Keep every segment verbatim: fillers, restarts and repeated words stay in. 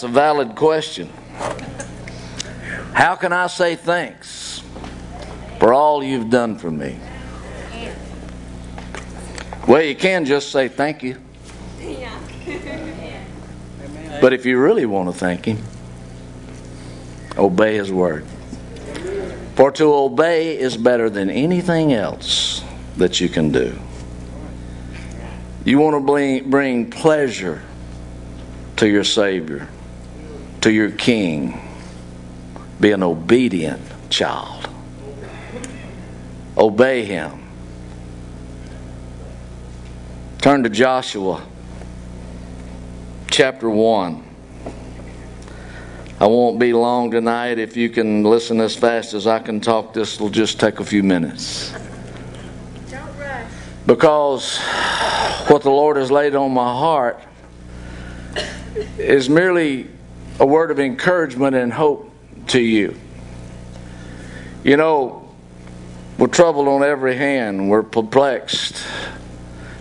that's a valid question. How can I say thanks for all you've done for me? Well, you can just say thank you. But if you really want to thank Him, obey His word. For to obey is better than anything else that you can do. You want to bring, bring pleasure to your Savior, to your King. Be an obedient child. Obey Him. Turn to Joshua chapter one. I won't be long tonight. If you can listen as fast as I can talk, this will just take a few minutes. Don't rush. Because what the Lord has laid on my heart is merely a word of encouragement and hope to you. You know, we're troubled on every hand. We're perplexed.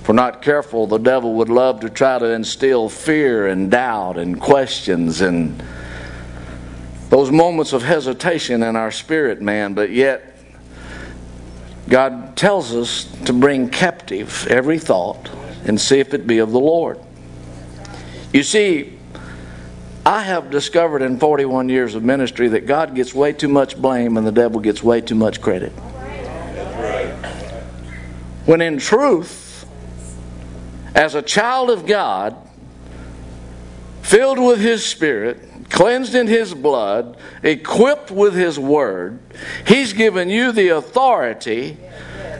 If we're not careful, the devil would love to try to instill fear and doubt and questions and those moments of hesitation in our spirit, man. But yet, God tells us to bring captive every thought and see if it be of the Lord. You see, I have discovered in forty-one years of ministry that God gets way too much blame and the devil gets way too much credit. When in truth, as a child of God, filled with His Spirit, cleansed in His blood, equipped with His Word, He's given you the authority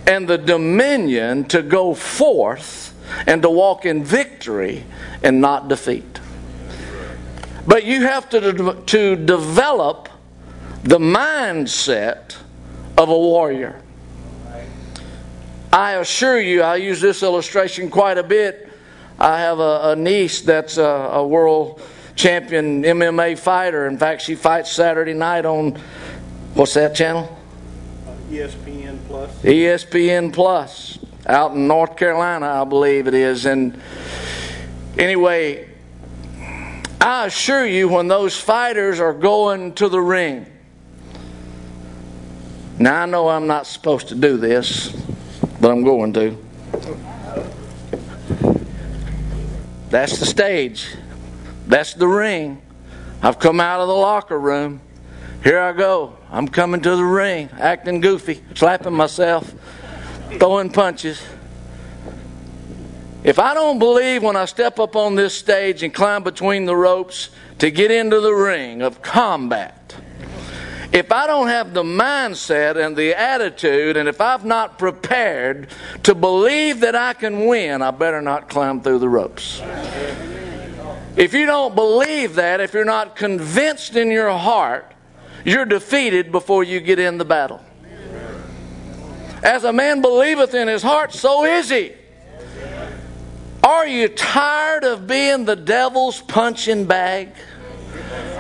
and the dominion to go forth and to walk in victory and not defeat. But you have to, de- to develop the mindset of a warrior. I assure you, I use this illustration quite a bit. I have a, a niece that's a, a world champion M M A fighter. In fact, she fights Saturday night on, what's that channel? E S P N Plus. E S P N Plus, out in North Carolina, I believe it is. And anyway, I assure you, when those fighters are going to the ring, now I know I'm not supposed to do this, but I'm going to. That's the stage. That's the ring. I've come out of the locker room. Here I go. I'm coming to the ring, acting goofy, slapping myself, throwing punches. If I don't believe when I step up on this stage and climb between the ropes to get into the ring of combat, if I don't have the mindset and the attitude, and if I've not prepared to believe that I can win, I better not climb through the ropes. If you don't believe that, if you're not convinced in your heart, you're defeated before you get in the battle. As a man believeth in his heart, so is he. Are you tired of being the devil's punching bag?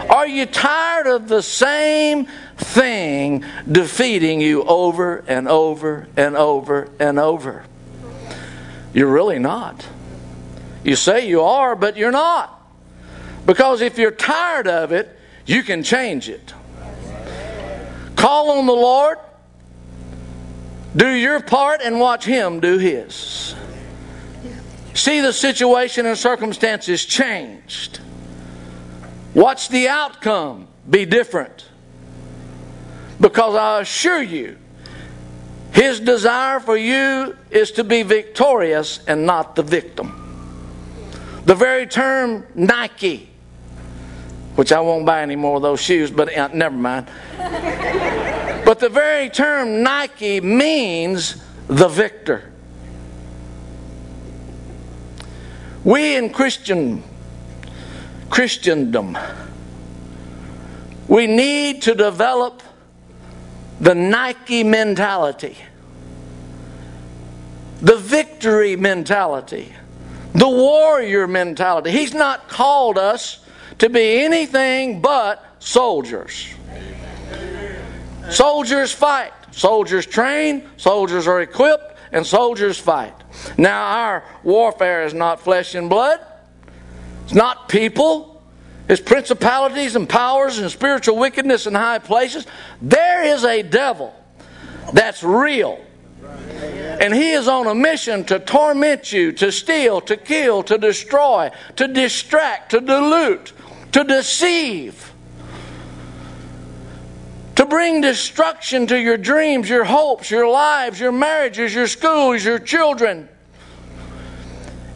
Are you tired of the same thing defeating you over and over and over and over? You're really not. You say you are, but you're not. Because if you're tired of it, you can change it. Call on the Lord, do your part, and watch Him do His. See the situation and circumstances changed. Watch the outcome be different. Because I assure you, His desire for you is to be victorious and not the victim. The very term Nike, which I won't buy any more of those shoes, but uh, never mind. But the very term Nike means the victor. We in Christian Christendom, we need to develop the Nike mentality, the victory mentality, the warrior mentality. He's not called us to be anything but soldiers. Soldiers fight, soldiers train, soldiers are equipped, and soldiers fight. Now, our warfare is not flesh and blood. It's not people. It's principalities and powers and spiritual wickedness in high places. There is a devil that's real. And he is on a mission to torment you, to steal, to kill, to destroy, to distract, to dilute, to deceive. To bring destruction to your dreams, your hopes, your lives, your marriages, your schools, your children.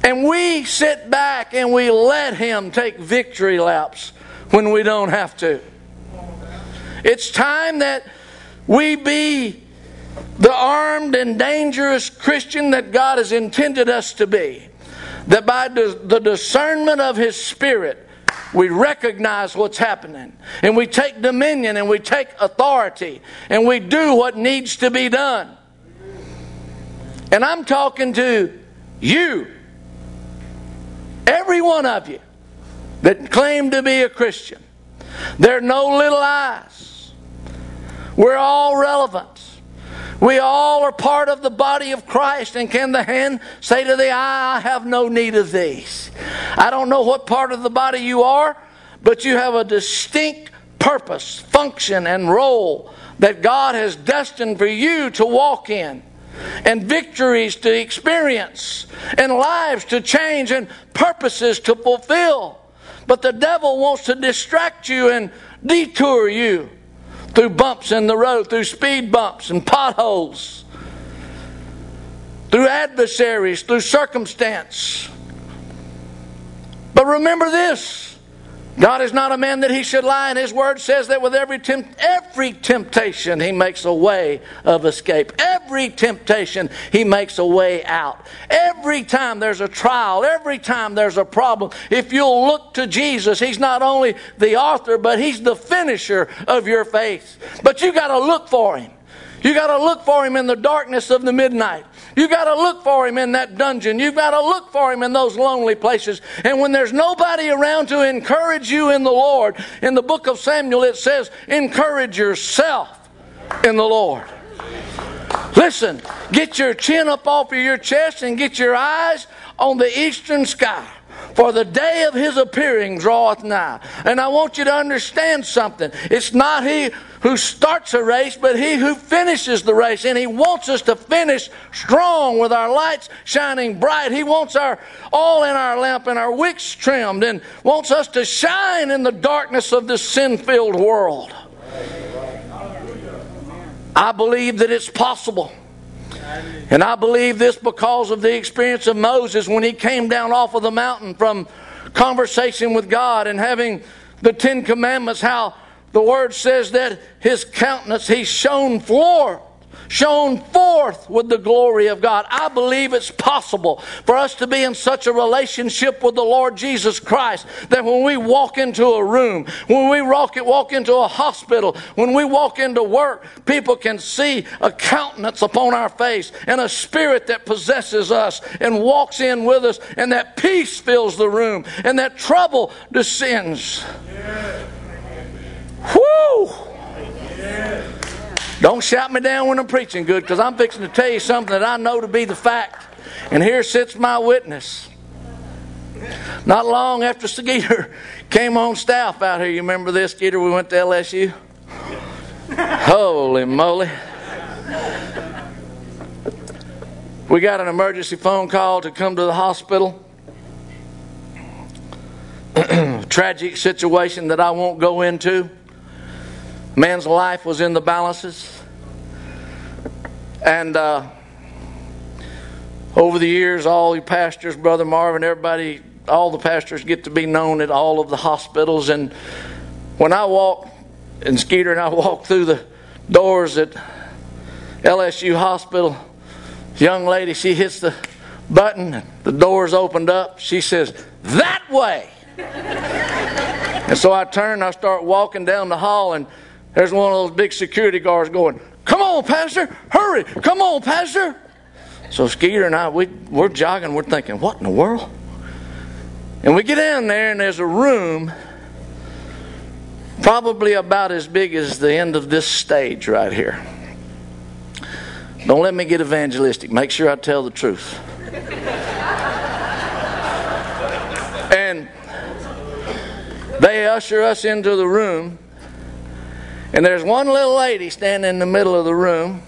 And we sit back and we let him take victory laps when we don't have to. It's time that we be the armed and dangerous Christian that God has intended us to be. That by the discernment of His Spirit, we recognize what's happening. And we take dominion and we take authority. And we do what needs to be done. And I'm talking to you. Every one of you that claim to be a Christian. There are no little I's. We're all relevant. We all are part of the body of Christ. And can the hand say to the eye, I have no need of these? I don't know what part of the body you are, but you have a distinct purpose, function, and role that God has destined for you to walk in. And victories to experience, and lives to change, and purposes to fulfill. But the devil wants to distract you and detour you through bumps in the road, through speed bumps and potholes, through adversaries, through circumstance. But remember this, God is not a man that he should lie, and his word says that with every temp- every temptation he makes a way of escape. Every temptation he makes a way out. Every time there's a trial, every time there's a problem, if you'll look to Jesus, he's not only the author, but he's the finisher of your faith. But you got to look for him. You got to look for him in the darkness of the midnight. You got to look for him in that dungeon. You got to look for him in those lonely places. And when there's nobody around to encourage you in the Lord, in the book of Samuel it says, encourage yourself in the Lord. Listen, get your chin up off of your chest and get your eyes on the eastern sky. For the day of his appearing draweth nigh. And I want you to understand something. It's not he who starts a race, but he who finishes the race. And he wants us to finish strong with our lights shining bright. He wants our oil in our lamp and our wicks trimmed, and wants us to shine in the darkness of this sin-filled world. I believe that it's possible. And I believe this because of the experience of Moses when he came down off of the mountain from conversation with God and having the Ten Commandments, how the Word says that his countenance, he shone forth, shone forth with the glory of God. I believe it's possible for us to be in such a relationship with the Lord Jesus Christ that when we walk into a room, when we walk, walk into a hospital, when we walk into work, people can see a countenance upon our face and a spirit that possesses us and walks in with us, and that peace fills the room and that trouble descends. Yeah. Woo! Yeah. Don't shout me down when I'm preaching good, because I'm fixing to tell you something that I know to be the fact. And here sits my witness. Not long after Skeeter came on staff out here. You remember this, Skeeter? We went to L S U. Holy moly. We got an emergency phone call to come to the hospital. Tragic situation that I won't go into. Man's life was in the balances. And uh, over the years, all the pastors, Brother Marvin, everybody, all the pastors get to be known at all of the hospitals. And when I walked, and Skeeter and I walked through the doors at L S U Hospital, the young lady, she hits the button, and the doors opened up. She says, "That way!" And so I turn, I start walking down the hall, and there's one of those big security guards going, "Come on, Pastor, hurry, come on, Pastor." So Skeeter and I, we, we're jogging, we're thinking, what in the world? And we get in there, and there's a room probably about as big as the end of this stage right here. Don't let me get evangelistic. Make sure I tell the truth. And They usher us into the room, and there's one little lady standing in the middle of the room,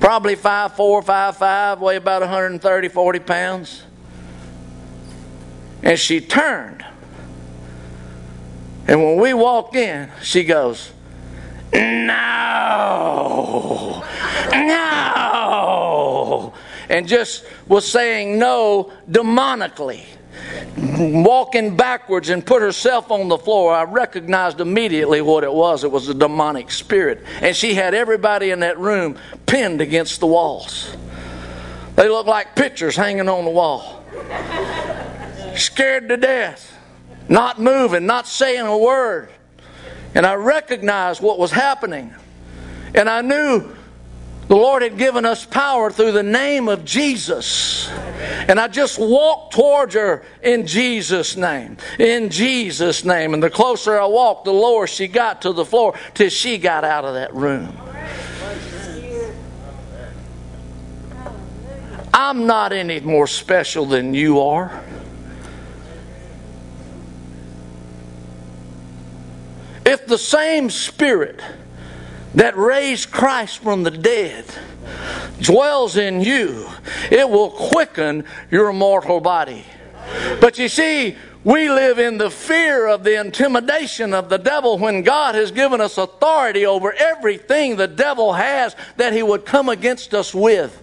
probably five four, five five, weigh about one thirty, forty pounds. And she turned. And when we walked in, she goes, "No! No!" And just was saying no demonically, walking backwards, and put herself on the floor. I recognized immediately what it was. It was a demonic spirit. And she had everybody in that room pinned against the walls. They looked like pictures hanging on the wall. Scared to death. Not moving, not saying a word. And I recognized what was happening. And I knew the Lord had given us power through the name of Jesus. And I just walked towards her in Jesus' name. In Jesus' name. And the closer I walked, the lower she got to the floor, till she got out of that room. I'm not any more special than you are. If the same Spirit that raised Christ from the dead dwells in you, it will quicken your mortal body. But you see, we live in the fear of the intimidation of the devil, when God has given us authority over everything the devil has that he would come against us with.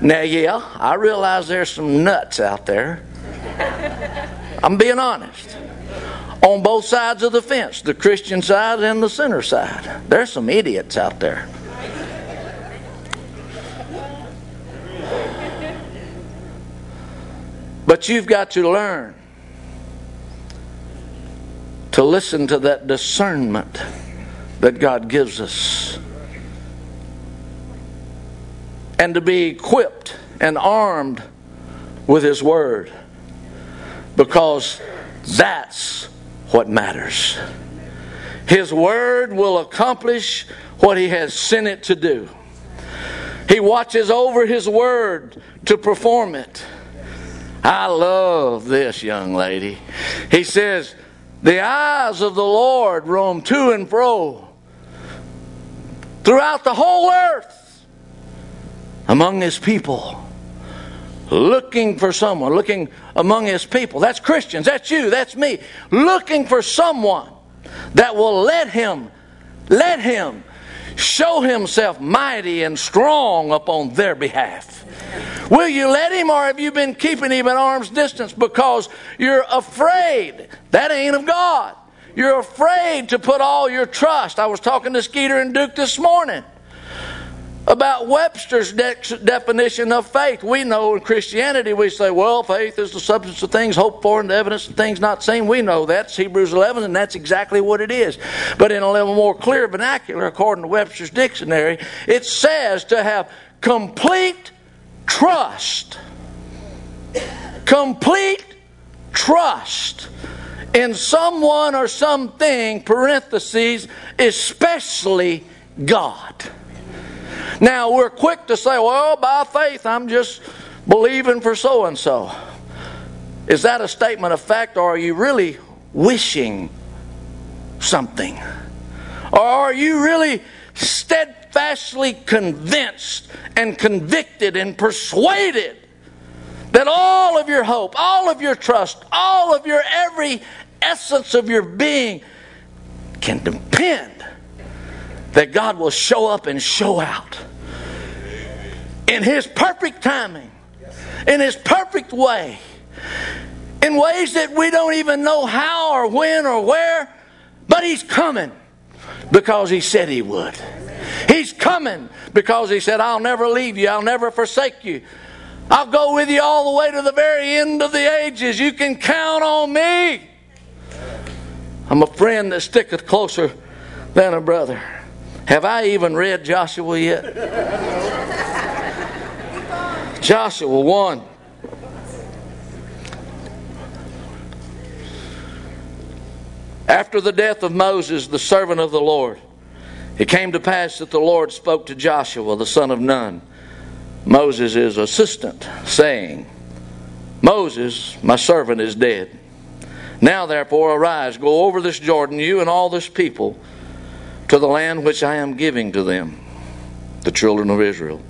Now, yeah, I realize there's some nuts out there. I'm being honest. On both sides of the fence, the Christian side and the sinner side. There's some idiots out there. But you've got to learn to listen to that discernment that God gives us, and to be equipped and armed with His Word, because that's what matters. His Word will accomplish what He has sent it to do. He watches over His Word to perform it. I love this young lady. He says, "The eyes of the Lord roam to and fro throughout the whole earth among His people." Looking for someone, looking among His people. That's Christians, that's you, that's me. Looking for someone that will let Him, let Him show Himself mighty and strong upon their behalf. Will you let Him, or have you been keeping Him at arm's distance because you're afraid? That ain't of God. You're afraid to put all your trust. I was talking to Skeeter and Duke this morning about Webster's de- definition of faith. We know in Christianity we say, well, faith is the substance of things hoped for and the evidence of things not seen. We know that's Hebrews eleven, and that's exactly what it is. But in a little more clear vernacular, according to Webster's dictionary, it says to have complete trust. Complete trust in someone or something, parentheses, especially God. Now, we're quick to say, well, by faith, I'm just believing for so-and-so. Is that a statement of fact, or are you really wishing something? Or are you really steadfastly convinced and convicted and persuaded that all of your hope, all of your trust, all of your every essence of your being can depend that God will show up and show out in His perfect timing, in His perfect way, in ways that we don't even know how or when or where, but He's coming because He said He would. He's coming because He said, "I'll never leave you, I'll never forsake you. I'll go with you all the way to the very end of the ages. You can count on me. I'm a friend that sticketh closer than a brother." Have I even read Joshua yet? Joshua one. After the death of Moses, the servant of the Lord, it came to pass that the Lord spoke to Joshua, the son of Nun, Moses' assistant, saying, "Moses, my servant, is dead. Now therefore arise, go over this Jordan, you and all this people, to the land which I am giving to them, the children of Israel.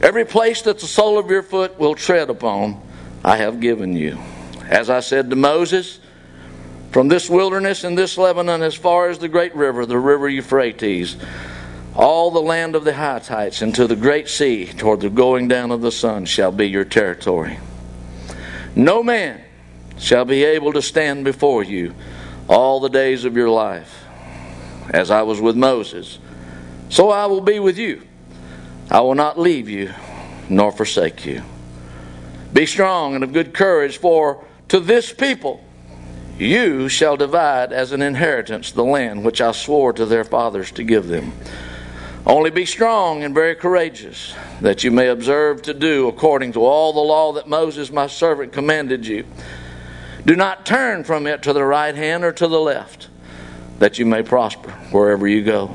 Every place that the sole of your foot will tread upon, I have given you. As I said to Moses, from this wilderness and this Lebanon as far as the great river, the river Euphrates, all the land of the Hittites, and to the great sea, toward the going down of the sun, shall be your territory. No man shall be able to stand before you all the days of your life. As I was with Moses, so I will be with you. I will not leave you nor forsake you. Be strong and of good courage, for to this people you shall divide as an inheritance the land which I swore to their fathers to give them. Only be strong and very courageous, that you may observe to do according to all the law that Moses my servant commanded you. Do not turn from it to the right hand or to the left, that you may prosper wherever you go.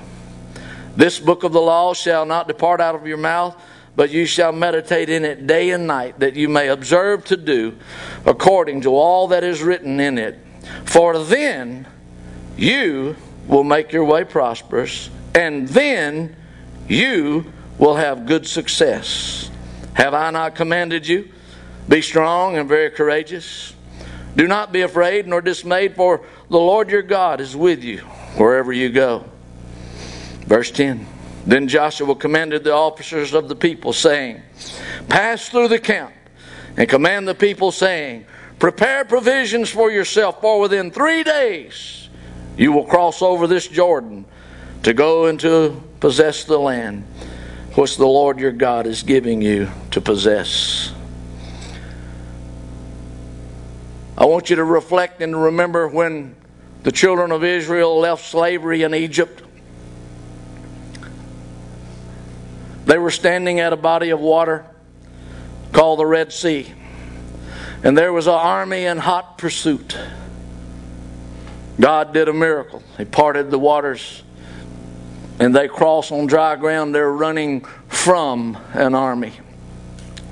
This book of the law shall not depart out of your mouth, but you shall meditate in it day and night, that you may observe to do according to all that is written in it. For then you will make your way prosperous, and then you will have good success. Have I not commanded you? Be strong and very courageous. Do not be afraid nor dismayed, for the Lord your God is with you wherever you go. Verse ten. Then Joshua commanded the officers of the people, saying, pass through the camp and command the people, saying, prepare provisions for yourself, for within three days you will cross over this Jordan to go and to possess the land which the Lord your God is giving you to possess. I want you to reflect and remember when the children of Israel left slavery in Egypt. They were standing at a body of water called the Red Sea, and there was an army in hot pursuit. God did a miracle. He parted the waters, and they crossed on dry ground. They're running from an army.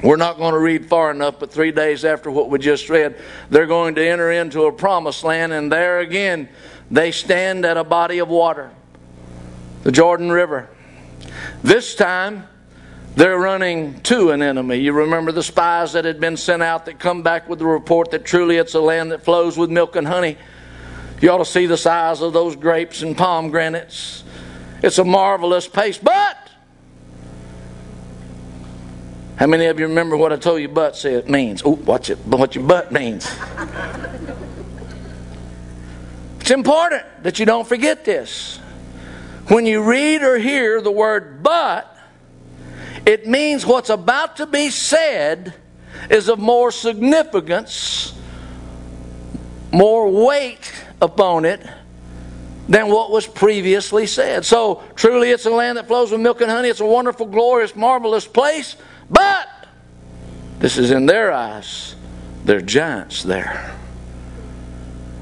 We're not going to read far enough, but three days after what we just read, they're going to enter into a promised land, and there again they stand at a body of water, the Jordan River. This time, they're running to an enemy. You remember the spies that had been sent out that come back with the report that truly it's a land that flows with milk and honey. You ought to see the size of those grapes and pomegranates. It's a marvelous place. But, how many of you remember what I told you but say it means? Oh, watch it, what your butt means. It's important that you don't forget this. When you read or hear the word but, it means what's about to be said is of more significance, more weight upon it than what was previously said. So truly it's a land that flows with milk and honey. It's a wonderful, glorious, marvelous place. But this is in their eyes. There are giants there.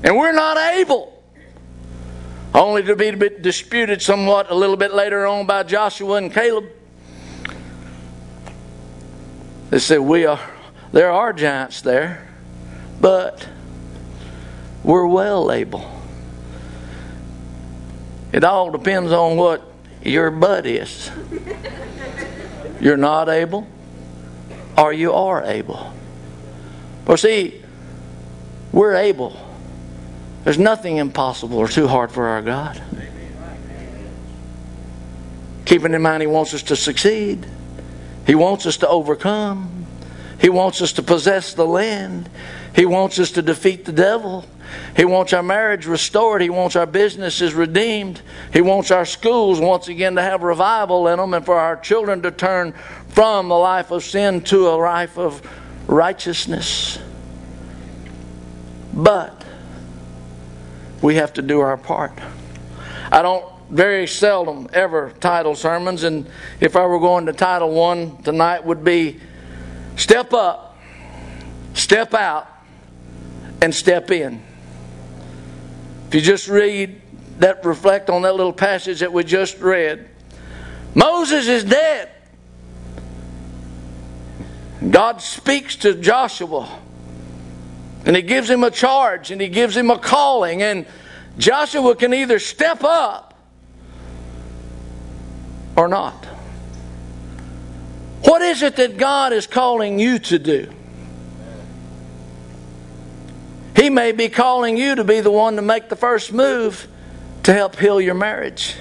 And we're not able. Only to be disputed somewhat a little bit later on by Joshua and Caleb. They said, "We are there are giants there, but we're well able." It all depends on what your butt is. You're not able, or you are able. For see, we're able. There's nothing impossible or too hard for our God. Keeping in mind He wants us to succeed. He wants us to overcome. He wants us to possess the land. He wants us to defeat the devil. He wants our marriage restored. He wants our businesses redeemed. He wants our schools once again to have revival in them, and for our children to turn from a life of sin to a life of righteousness. But we have to do our part. I don't very seldom ever title sermons, and if I were going to title one tonight would be Step Up, Step Out, and Step In. If you just read that, reflect on that little passage that we just read. Moses is dead. God speaks to Joshua And he gives him a charge, and he gives him a calling. And Joshua can either step up or not. What is it that God is calling you to do? He may be calling you to be the one to make the first move to help heal your marriage.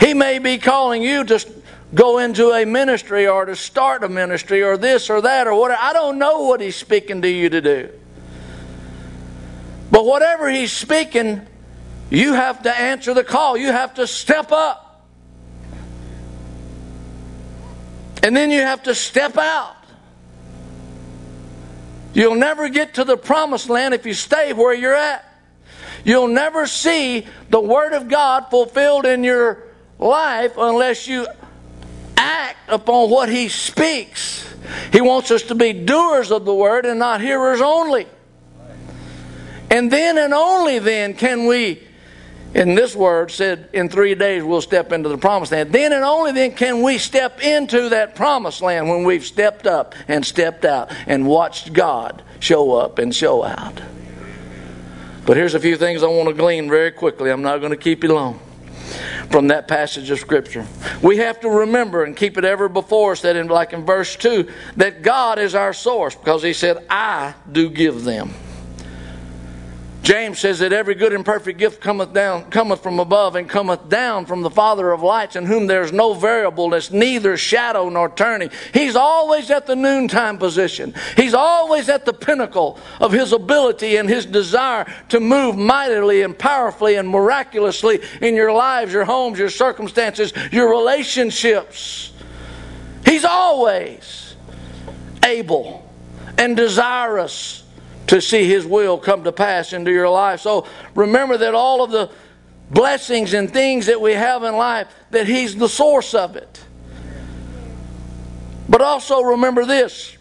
He may be calling you to go into a ministry or to start a ministry or this or that or whatever. I don't know what He's speaking to you to do. But whatever He's speaking, you have to answer the call. You have to step up. And then you have to step out. You'll never get to the promised land if you stay where you're at. You'll never see the Word of God fulfilled in your life unless you act upon what He speaks. He wants us to be doers of the Word and not hearers only. And then and only then can we, in this word said, in three days we'll step into the promised land. Then and only then can we step into that promised land, when we've stepped up and stepped out and watched God show up and show out. But here's a few things I want to glean very quickly. I'm not going to keep you long from that passage of Scripture. We have to remember and keep it ever before us that in, like in verse two, that God is our source, because He said, I do give them. James says that every good and perfect gift cometh down, cometh from above, and cometh down from the Father of lights, in whom there is no variableness, neither shadow nor turning. He's always at the noontime position. He's always at the pinnacle of His ability and His desire to move mightily and powerfully and miraculously in your lives, your homes, your circumstances, your relationships. He's always able and desirous to see His will come to pass into your life. So remember that all of the blessings and things that we have in life, that He's the source of it. But also remember this.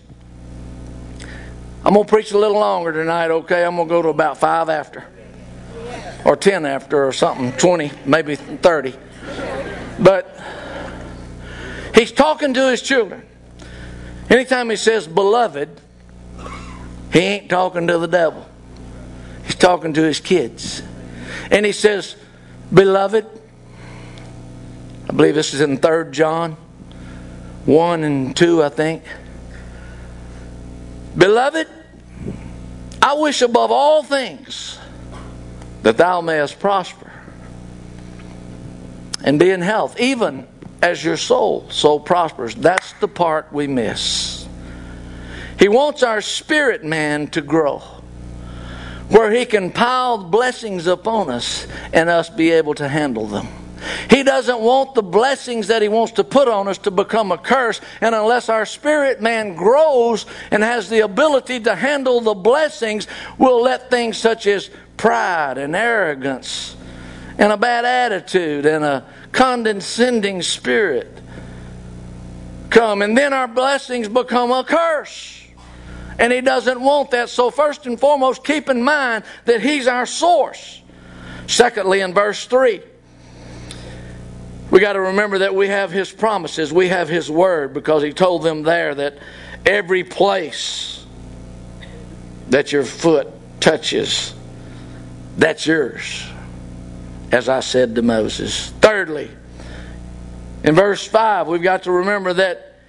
I'm going to preach a little longer tonight, okay? I'm going to go to about five after. Or ten after or something. twenty, maybe thirty. But He's talking to His children. Anytime He says, beloved, He ain't talking to the devil. He's talking to His kids. And He says, beloved, I believe this is in Third John one and two, I think. Beloved, I wish above all things that thou mayest prosper and be in health, even as your soul so prospers. That's the part we miss. He wants our spirit man to grow, where He can pile blessings upon us and us be able to handle them. He doesn't want the blessings that He wants to put on us to become a curse. And unless our spirit man grows and has the ability to handle the blessings, we'll let things such as pride and arrogance and a bad attitude and a condescending spirit come. And then our blessings become a curse. And He doesn't want that. So first and foremost, keep in mind that He's our source. Secondly, in verse three, we got to remember that we have His promises. We have His word, because He told them there that every place that your foot touches, that's yours, as I said to Moses. Thirdly, in verse five, we've got to remember that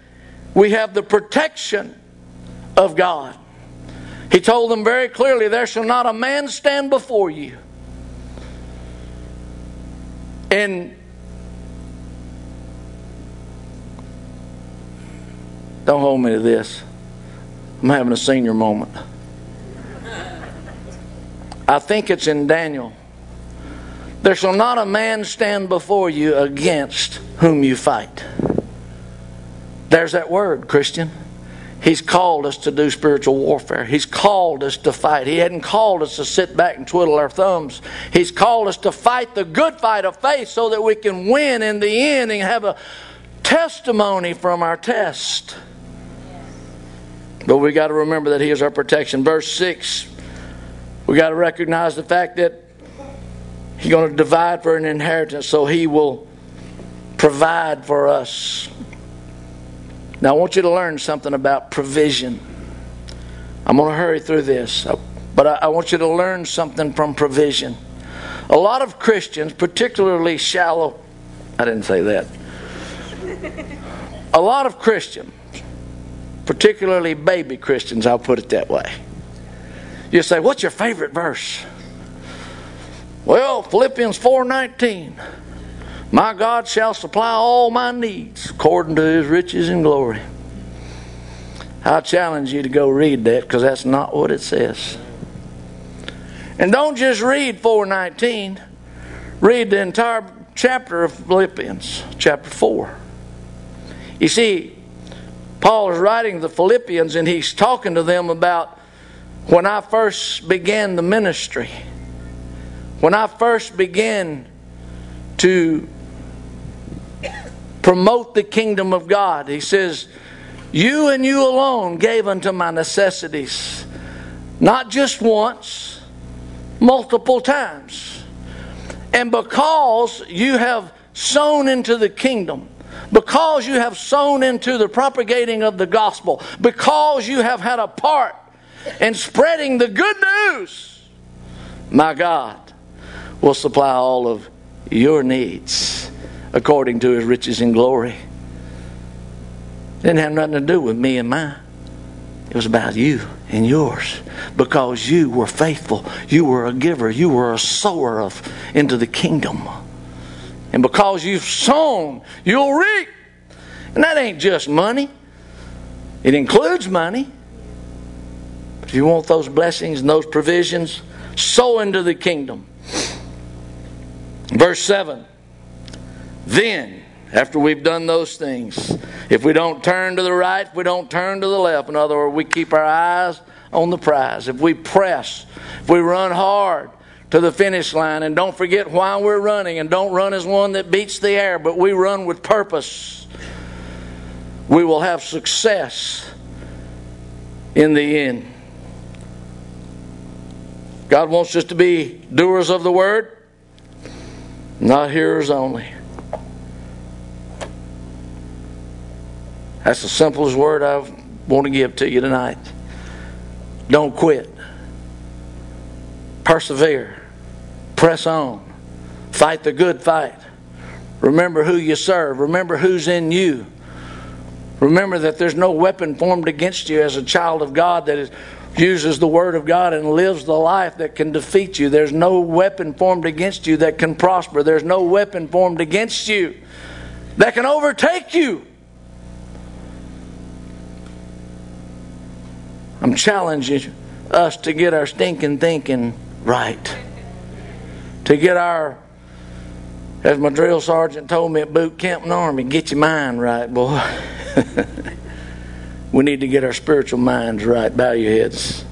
we have the protection of God. He told them very clearly, there shall not a man stand before you. And don't hold me to this. I'm having a senior moment. I think it's in Daniel. There shall not a man stand before you against whom you fight. There's that word, Christian. He's called us to do spiritual warfare. He's called us to fight. He hadn't called us to sit back and twiddle our thumbs. He's called us to fight the good fight of faith so that we can win in the end and have a testimony from our test. But we got to remember that He is our protection. Verse six, we got to recognize the fact that He's going to divide for an inheritance, so He will provide for us. Now I want you to learn something about provision. I'm going to hurry through this, but I want you to learn something from provision. A lot of Christians, particularly shallow, I didn't say that. A lot of Christians, particularly baby Christians, I'll put it that way. You say, what's your favorite verse? Well, Philippians four nineteen. My God shall supply all my needs according to His riches and glory. I challenge you to go read that, because that's not what it says. And don't just read four nineteen. Read the entire chapter of Philippians, chapter four. You see, Paul is writing to the Philippians, and he's talking to them about when I first began the ministry. When I first began to promote the kingdom of God, he says, you and you alone gave unto my necessities, not just once, multiple times. And because you have sown into the kingdom, because you have sown into the propagating of the gospel, because you have had a part in spreading the good news, my God will supply all of your needs according to His riches and glory. Didn't have nothing to do with me and mine. It was about you and yours, because you were faithful. You were a giver. You were a sower of into the kingdom. And because you've sown, you'll reap. And that ain't just money. It includes money. But if you want those blessings and those provisions, sow into the kingdom. Verse seven. Then, after we've done those things, if we don't turn to the right, if we don't turn to the left, in other words, we keep our eyes on the prize. If we press, if we run hard to the finish line, and don't forget why we're running, and don't run as one that beats the air, but we run with purpose, we will have success in the end. God wants us to be doers of the word, not hearers only. That's the simplest word I want to give to you tonight. Don't quit. Persevere. Press on. Fight the good fight. Remember who you serve. Remember who's in you. Remember that there's no weapon formed against you as a child of God that is... uses the word of God and lives the life that can defeat you. There's no weapon formed against you that can prosper. There's no weapon formed against you that can overtake you. I'm challenging us to get our stinking thinking right. To get our, as my drill sergeant told me at boot camp in the Army, get your mind right, boy. We need to get our spiritual minds right. Bow your heads.